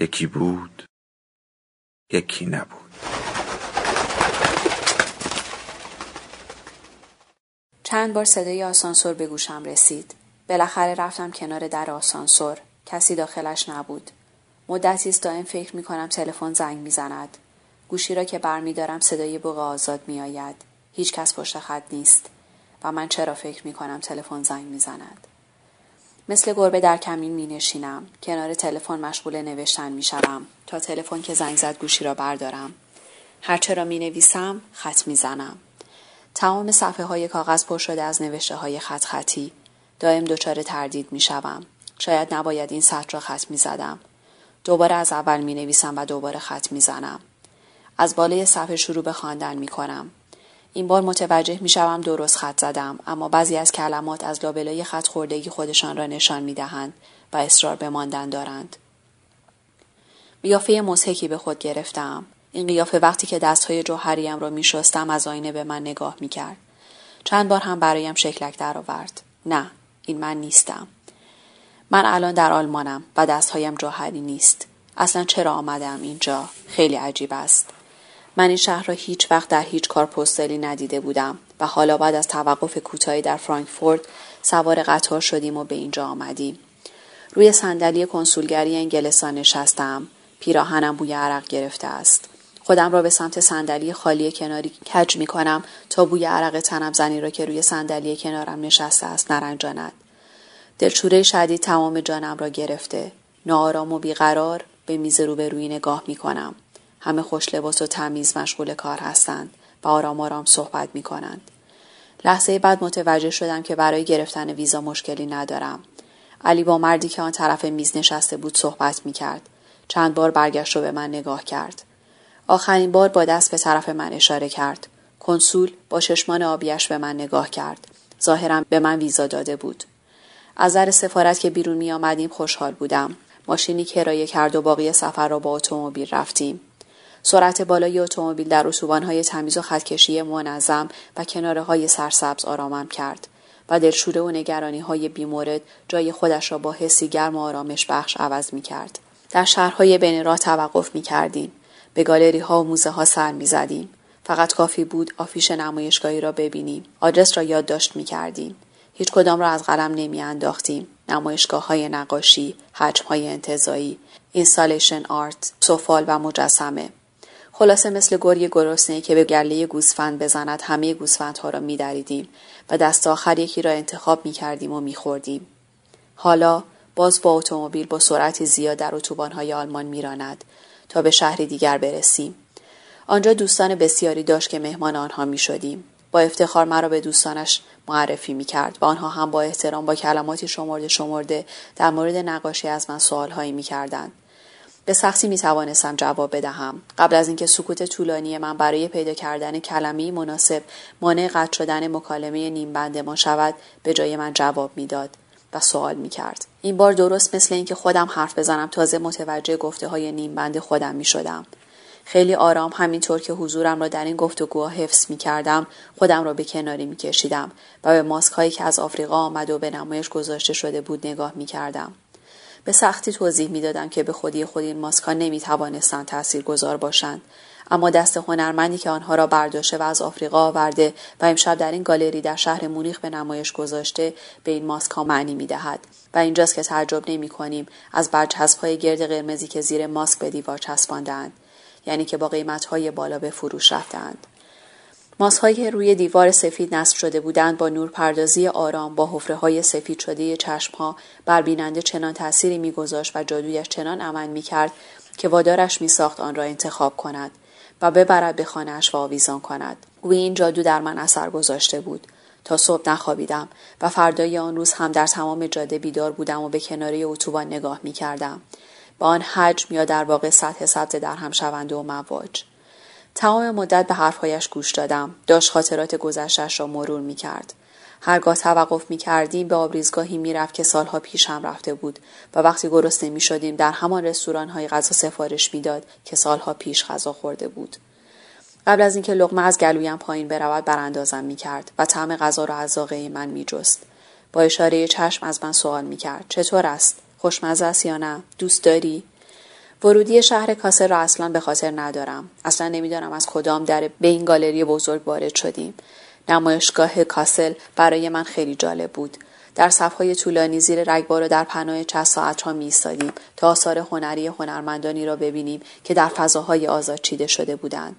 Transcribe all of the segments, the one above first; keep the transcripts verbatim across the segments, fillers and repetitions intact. یکی بود، یکی نبود. چند بار صدای آسانسور به گوشم رسید. بالاخره رفتم کنار در آسانسور. کسی داخلش نبود. مدتی است دائم فکر می‌کنم تلفن زنگ می‌زند. گوشی را که برمی‌دارم صدای بوق آزاد می‌آید. هیچ کس پشت خط نیست و من چرا فکر می‌کنم تلفن زنگ می‌زند. مثل گربه در کمین می نشینم. کنار تلفن مشغول نوشتن می شدم تا تلفن که زنگ زد گوشی را بردارم. هرچه را می نویسم خط می زنم. تمام صفحه های کاغذ پر شده از نوشته های خط خطی. دائم دچار تردید می شدم. شاید نباید این سطر را خط می زدم. دوباره از اول می نویسم و دوباره خط می زنم. از بالای صفحه شروع به خواندن می کنم. این بار متوجه می شوم درست خط زدم، اما بعضی از کلمات از لابلای خط خوردگی خودشان را نشان می دهند و اصرار به ماندن دارند. قیافه مضحکی به خود گرفتم. این قیافه وقتی که دستهای جوهریم را می شستم از آینه به من نگاه می کرد. چند بار هم برایم شکلک در آورد. نه، این من نیستم. من الان در آلمانم و دستهایم جوهری نیست. اصلا چرا آمدم اینجا؟ خیلی عجیب است. من این شهر را هیچ وقت در هیچ کار پستالی ندیده بودم و حالا بعد از توقف کوتاهی در فرانکفورت سوار قطار شدیم و به اینجا آمدیم. روی صندلی کنسولگری انگلستان نشستم. پیراهنم بوی عرق گرفته است. خودم را به سمت صندلی خالی کناری کج می کنم تا بوی عرق تنم زنی را که روی صندلی کنارم نشسته است نرنجاند. دلشوره شدید تمام جانم را گرفته. ناآرام و بیقرار به میز روبرویی نگاه می کنم. همه خوش لباس و تمیز مشغول کار هستند و آرام آرام صحبت می کنند. لحظه بعد متوجه شدم که برای گرفتن ویزا مشکلی ندارم. علی با مردی که آن طرف میز نشسته بود صحبت می کرد. چند بار برگشت و به من نگاه کرد. آخرین بار با دست به طرف من اشاره کرد. کنسول با چشمان آبیش به من نگاه کرد. ظاهراً به من ویزا داده بود. از در سفارت که بیرون می آمدیم خوشحال بودم. ماشینی کرایه کرد و باقی سفر را با اتومبیل رفتیم. سرعت بالای اتومبیل در اتوبان‌های تمیز و خطکشی منظم و کناره‌های سرسبز آرامم کرد و دلشوره و نگرانی‌های بی‌مورد جای خودش را با حسی گرم و آرامش بخش عوض می‌کرد. در شهرهای بین راه توقف می‌کردیم، به گالری‌ها و موزه‌ها سر می‌زدیم. فقط کافی بود آفیش نمایشگاهی را ببینیم. آدرس را یادداشت می‌کردیم. هیچ کدام را از قلم نمی‌انداختیم. نمایشگاه‌های نقاشی، حجم‌های انتزاعی، اینستالیشن آرت، سفال و مجسمه. خلاصه مثل گرگ گرسنه‌ای که به گله گوسفند بزند همه گوسفندها را می‌دریدیم و دست آخر یکی را انتخاب می‌کردیم و می‌خوردیم. حالا باز با اتومبیل با سرعت زیاد در اتوبان‌های آلمان می‌راند تا به شهری دیگر برسیم. آنجا دوستان بسیاری داشت که مهمان آنها می‌شدیم. با افتخار مرا به دوستانش معرفی می‌کرد و آنها هم با احترام با کلماتی شمرده شمرده در مورد نقاشی از من سوال‌هایی می‌کردند. به سختی می توانستم جواب بدهم. قبل از اینکه سکوت طولانی من برای پیدا کردن کلمه‌ای مناسب مانع قطع شدن مکالمه نیم بند ما شود، به جای من جواب میداد و سوال می کرد. این بار درست مثل اینکه خودم حرف بزنم تازه متوجه گفته های نیم بند خودم می شدم. خیلی آرام همینطور که حضورم را در این گفتگوها حفظ می کردم، خودم را به کناری می کشیدم و به ماسک هایی که از آفریقا آمد و به نمایش گذاشته شده بود نگاه می کردم. به سختی توضیح می دادم که به خودی خود این ماسک‌ها نمی توانستند تاثیرگذار باشند، اما دست هنرمندی که آنها را برداشته و از آفریقا آورده و امشب در این گالری در شهر مونیخ به نمایش گذاشته به این ماسک‌ها معنی می دهد و اینجاست که تعجب نمی کنیم از برچسب‌های گرد قرمزی که زیر ماسک به دیوار چسبانده‌اند، یعنی که با قیمت‌های بالا به فروش رفته‌اند. ماسک‌هایی که روی دیوار سفید نصب شده بودند با نورپردازی آرام با حفره‌های سفید شده چشم‌ها بر بیننده چنان تأثیری می‌گذاشت و جادویش چنان عمل می‌کرد که وادارش می‌ساخت آن را انتخاب کند و ببرد به خانه‌اش و آویزان کند. گویی این جادو در من اثر گذاشته بود. تا صبح نخوابیدم و فردای آن روز هم در تمام جاده بیدار بودم و به کناره اتوبان نگاه می کردم. با آن حجم یا در واقع سطح سبز در هم شونده و مواج. تمام مدت به حرفهایش گوش دادم. داشت خاطرات گذشته‌اش را مرور می کرد. هرگاه توقف می کردیم به آبریزگاهی می رفت که سالها پیش هم رفته بود و وقتی گرسنه می شدیم در همان رستوران های غذا سفارش می داد که سالها پیش غذا خورده بود. قبل از اینکه لقمه از گلویم پایین برود براندازم می کرد و طعم غذا را از ذائقه من می جست. با اشاره چشم از من سوال می کرد. چطور است؟ خوشمزه است یا نه؟ دوست داری؟ ورودی شهر کاسه را اصلا به خاطر ندارم. اصلا نمیدانم از کدام در به این گالری بزرگ وارد شدیم. نمایشگاه کاسل برای من خیلی جالب بود. در صف‌های طولانی زیر رگبار و در پناه چند ساعت‌ها می‌ایستادیم تا آثار هنری هنرمندانی را ببینیم که در فضاهای آزاد چیده شده بودند.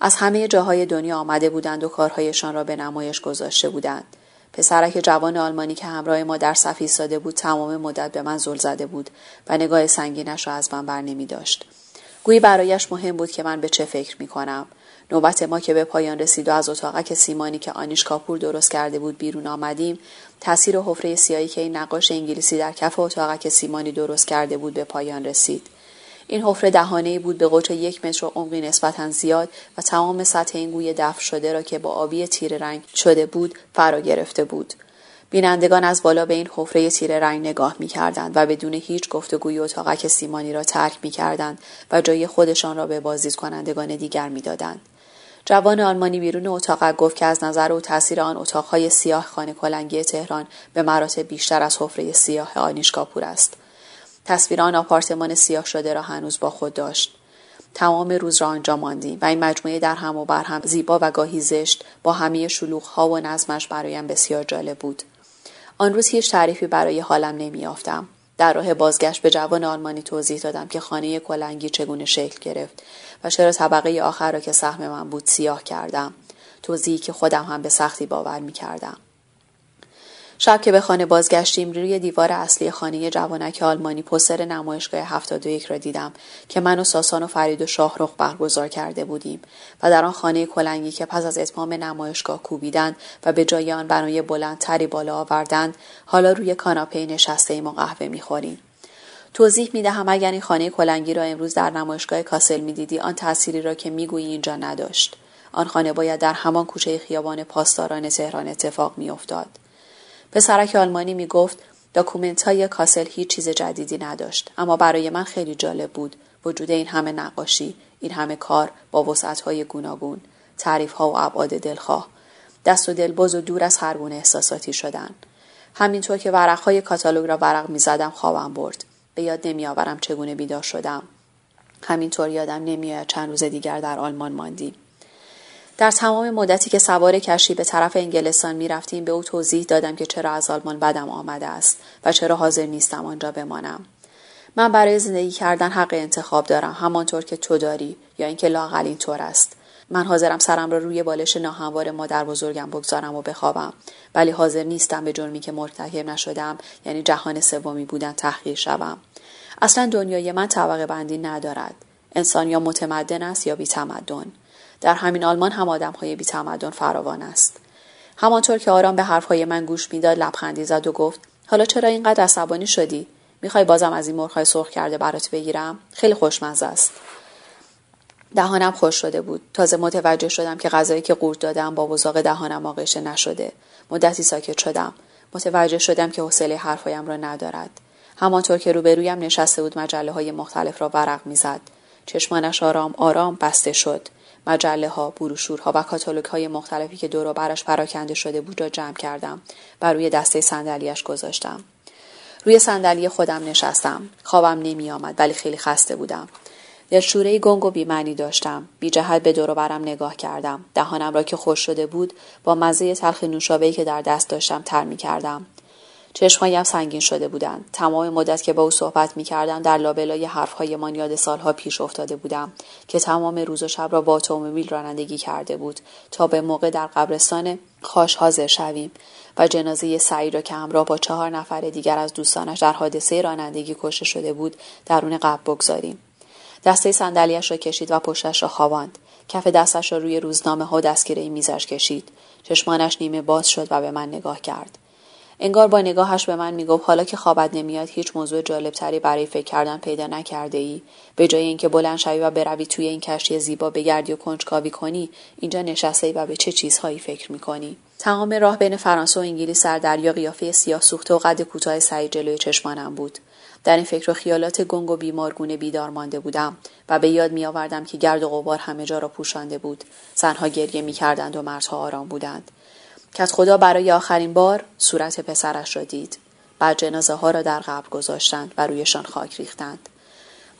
از همه جاهای دنیا آمده بودند و کارهایشان را به نمایش گذاشته بودند. پسرک جوان آلمانی که همراه ما در صف ایستاده بود تمام مدت به من زل زده بود و نگاه سنگینش را از من برنمی‌داشت. گویی برایش مهم بود که من به چه فکر می‌کنم. نوبت ما که به پایان رسید و از اتاقک سیمانی که آنیش کاپور درست کرده بود بیرون آمدیم، تاثیر حفره سیاهی که این نقاش انگلیسی در کف اتاقک سیمانی درست کرده بود به پایان رسید. این حفره دهانه‌ای بود به قطر یک متر و عمقی نسبتاً زیاد و تمام سطح این گوی دفن شده را که با آبی تیره رنگ شده بود فرا گرفته بود. بینندگان از بالا به این حفره تیره رنگ نگاه می‌کردند و بدون هیچ گفتگویی اتاقک سیمانی را ترک می‌کردند و جای خودشان را به بازدیدکنندگان دیگر می‌دادند. جوان آلمانی بیرون اتاق گفت که از نظر او تاثیر آن اتاق‌های سیاه خانه کلنگی تهران به مراتب بیشتر از حفره سیاه آنیش کاپور است. تصویر آن آپارتمان سیاه شده را هنوز با خود داشت. تمام روز را آنجا ماندیم و این مجموعه در هم و بر هم زیبا و گاهی زشت با همه شلوغ‌ها و نظمش برایم بسیار جالب بود. آن روز هیچ تعریفی برای حالم نمی‌یافتم. در راه بازگشت به جوان آلمانی توضیح دادم که خانه کلنگی چگونه شکل گرفت و چرا طبقه آخر را که سهم من بود سیاه کردم. توضیحی که خودم هم به سختی باور می‌کردم. شب که به خانه بازگشتیم روی دیوار اصلی خانه جوانک آلمانی پوستر نمایشگاه هفتاد و یک را دیدم که من و ساسان و فرید و شاهرخ برگزار کرده بودیم و در آن خانه کلنگی که پس از اتمام نمایشگاه کوبیدند و به جای آن بنای بلندتری بالا آوردند حالا روی کاناپه نشسته ایم و قهوه می‌خوریم. توضیح می‌دهم اگر این خانه کلنگی را امروز در نمایشگاه کاسل می‌دیدی آن تأثیری را که می‌گویی اینجا نداشت. آن خانه باید در همان کوچه خیابان پاسداران تهران اتفاق می‌افتاد. پسرک آلمانی می گفت داکومنت‌های کاسل هیچ چیز جدیدی نداشت، اما برای من خیلی جالب بود وجود این همه نقاشی، این همه کار با وسعت‌های گوناگون، تعریف‌ها و ابعاد دلخواه، دست و دلباز و دور از هر گونه احساساتی شدن. همینطور که ورق‌های کاتالوگ را ورق می‌زدم خوابم برد. به یاد نمی‌آورم چگونه بیدار شدم. همینطور یادم نمی‌آید چند روز دیگر در آلمان ماندیم. در تمام مدتی که سوار کشتی به طرف انگلستان می رفتیم به او توضیح دادم که چرا از آلمان بدم آمده است و چرا حاضر نیستم آنجا بمانم. من برای زندگی کردن حق انتخاب دارم، همانطور که تو داری یا اینکه لااقل اینطور است. من حاضرم سرم را روی بالش ناهموار مادر بزرگم بگذارم و بخوابم، ولی حاضر نیستم به جرمی که مرتکب نشدم، یعنی جهان سومی بودن، تحقیر شوم. اصلا دنیای من طبقه بندی ندارد. انسان یا متمدن است یا بی‌تمدن. در همین آلمان هم آدم‌های بی‌تمدن فراوان است. همانطور که آرام به حرف‌های من گوش می‌داد لبخندی زد و گفت حالا چرا اینقدر عصبانی شدی؟ می‌خوای بازم از این مرغ‌های سرخ کرده برات بگیرم؟ خیلی خوشمزه است. دهانم خوش شده بود. تازه متوجه شدم که غذایی که قورت دادم با وزاق دهانم آغشته نشده. مدتی ساکت شدم. متوجه شدم که حوصله حرف‌هایم را ندارد. همانطور که روبرویم نشسته بود مجله‌های مختلف را ورق می‌زد. چشمانش آرام آرام بسته شد. مجله ها، بروشورها و کاتالوگ های مختلفی که دور و برش پراکنده شده بود را جمع کردم و روی دسته صندلی‌اش گذاشتم. روی صندلی خودم نشستم. خوابم نمی آمد ولی خیلی خسته بودم. دلشوره‌ای گنگ و بی‌معنی داشتم. بی جهت به دور و برم نگاه کردم. دهانم را که خوش شده بود با مزه تلخ نوشابه‌ای که در دست داشتم تر می کردم. چشم‌هایم سنگین شده بودند. تمام مدت که با او صحبت می‌کردم در لابلای حرف‌هایمان یاد سال‌ها پیش افتاده بودم که تمام روز و شب را با اتومبیل رانندگی کرده بود تا به موقع در قبرستان خاش حاضر شویم و جنازه سعید را که همراه با چهار نفر دیگر از دوستانش در حادثه رانندگی کشته شده بود درون قبر بگذاریم. دسته صندلی‌اش را کشید و پشتش را خواباند. کف دستش را روی روزنامه ها و دستگیره میزش کشید. چشمانش نیمه باز شد و به من نگاه کرد. انگار با نگاهش به من میگفت حالا که خوابت نمیاد هیچ موضوع جالبتری برای فکر کردن پیدا نکرده ای؟ به جای اینکه بلند شوی و بروی توی این کشتی زیبا بگردی و کنجکاوی کنی، اینجا نشسته ای و به چه چیزهایی فکر میکنی؟ تمام راه بین فرانسه و انگلیس سردریا قیافه سیاه سوخته و قد کوتاه سعید جلوی چشمانم بود. در این فکر و خیالات گنگ و بیمارگونه بیدار مانده بودم و به یاد می آوردم که گرد و غبار همه جا را پوشانده بود. زنها گریه می کردند و مردها آرام بودند. کدخدا برای آخرین بار صورت پسرش را دید. بعد جنازه ها را در قبر گذاشتند و رویشان خاک ریختند.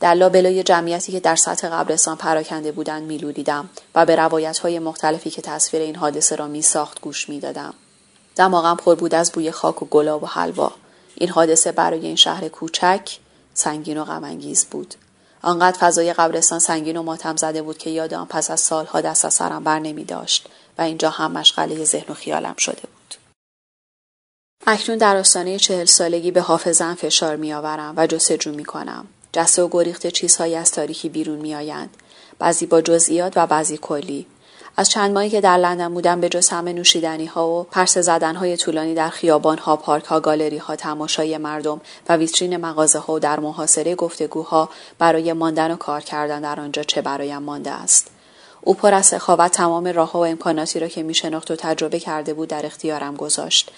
در لابلای جمعیتی که در سطح قبرستان پراکنده بودند میلولیدم و به روایت های مختلفی که تصویر این حادثه را می ساخت گوش می دادم. دماغم پر بود از بوی خاک و گلاب و حلوا. این حادثه برای این شهر کوچک سنگین و غم انگیز بود. آنقدر فضای قبرستان سنگین و ماتم زده بود که یاد آن پس از سالها دست از سرم بر نمی داشت و اینجا هم مشغله ذهن و خیالم شده بود. اکنون در آستانه چهل سالگی به حافظه‌ام فشار می آورم و جستجو می کنم. جسته و گریخته چیزهایی از تاریکی بیرون می آیند. بعضی با جزئیات و بعضی کلی. از چند ماهی که در لندن بودم به جز همه نوشیدنی ها و پرسه زدن های طولانی در خیابان ها، پارک ها، گالری ها، تماشای مردم و ویترین مغازه ها و در محاصره گفتگوها برای ماندن و کار کردن در آنجا چه برایم مانده است. او پر از سخاوت تمام راه ها و امکاناتی را که می شناخت و تجربه کرده بود در اختیارم گذاشت،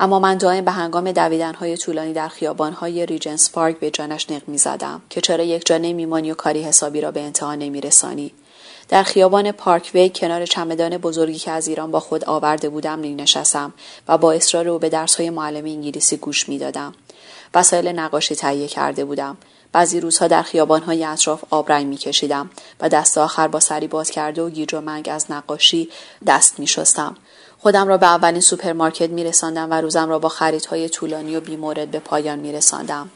اما من دائم به هنگام دویدن های طولانی در خیابان های ریجنس پارک به جانش نق می زدم که چرا یک جا نمیمانی و کاری حسابی را به انتها نمی رسانی. در خیابان پارکوی کنار چمدان بزرگی که از ایران با خود آورده بودم نشستم و با اصرار او به درس‌های معلم انگلیسی گوش می‌دادم. وسایل نقاشی تهیه کرده بودم. بعضی روزها در خیابان‌های اطراف آبرنگ می‌کشیدم و دست آخر با سری باز کرده و گیج و منگ از نقاشی دست می‌شستم. خودم را به اولین سوپرمارکت می‌رساندم و روزم را با خریدهای طولانی و بی‌مورد به پایان می‌رساندم.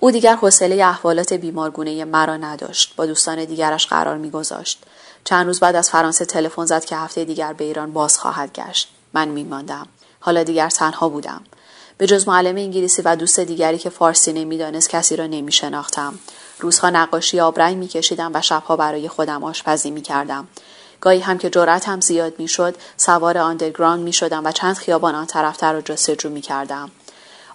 او دیگر حوصله احوالات بیمارگونه مرا نداشت. با دوستان دیگرش قرار می‌گذاشت. چند روز بعد از فرانسه تلفن زد که هفته دیگر به ایران باز خواهد گشت. من می‌ماندم. حالا دیگر تنها بودم. به جز معلم انگلیسی و دوست دیگری که فارسی نمی‌دانست کسی را نمی‌شناختم. روزها نقاشی آبرنگ می‌کشیدم و شب‌ها برای خودم آشپزی می‌کردم. گاهی هم که جرأتم زیاد می‌شد، سوار آندرگراند می‌شدم و چند خیابان آن طرف‌تر را جستجو می‌کردم.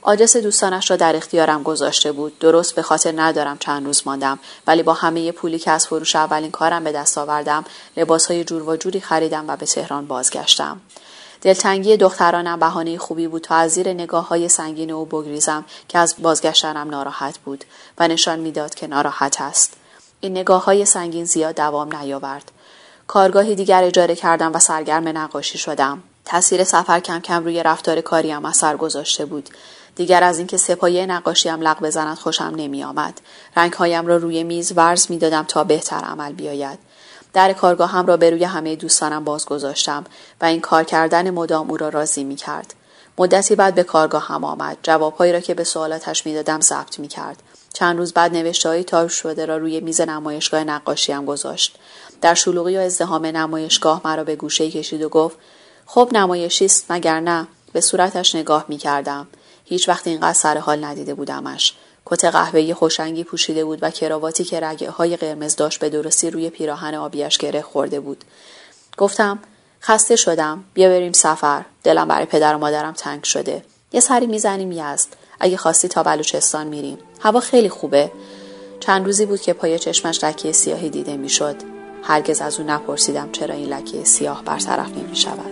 آدرس دوستانش را در اختیارم گذاشته بود. درست به خاطر ندارم چند روز ماندم، ولی با همه پولی که از فروش اولین کارم به دست آوردم لباس‌های جور و جوری خریدم و به تهران بازگشتم. دلتنگی دخترانم بهانه خوبی بود تا از زیر نگاه‌های سنگین او بگریزم که از بازگشتنم ناراحت بود و نشان می‌داد که ناراحت است. این نگاه‌های سنگین زیاد دوام نیاورد. کارگاهی دیگر اجاره کردم و سرگرم نقاشی شدم. تاثیر سفر کم کم روی رفتار کاریم اثر گذاشته بود. دیگر از اینکه سپایه نقاشیم لق بزند خوشم نمی آمد. رنگهایم را روی میز ورز می دادم تا بهتر عمل بیاید. در کارگاه هم را به روی همه دوستانم باز گذاشتم و این کار کردن مدام او را راضی می کرد. مدتی بعد به کارگاه هم آمد. جوابهایی را که به سوالاتش می دادم ضبط می کرد. چند روز بعد نوشته‌های تایپ شده را روی میز نمایشگاه نقاشیم گذاشت. در شلوغی و ازدحام نمایشگاه مرا به گوشه‌ای کشید و گفت: خب نمایشی است مگر نه؟ به صورتش نگاه می کردم. هیچ وقت اینقدر سر حال ندیده بودمش. کت قهوه‌ای خوشنگی پوشیده بود و کراواتی که رگه‌های قرمز داشت به درستی روی پیراهن آبیش گره خورده بود. گفتم: خسته شدم، بیا بریم سفر. دلم برای پدر و مادرم تنگ شده. یه سری میزنیم یزد. اگه خواستی تا بلوچستان میریم. هوا خیلی خوبه. چند روزی بود که پای چشمش لکه سیاهی دیده میشد. هرگز از او نپرسیدم چرا این لکه سیاه برطرف نمی‌شود.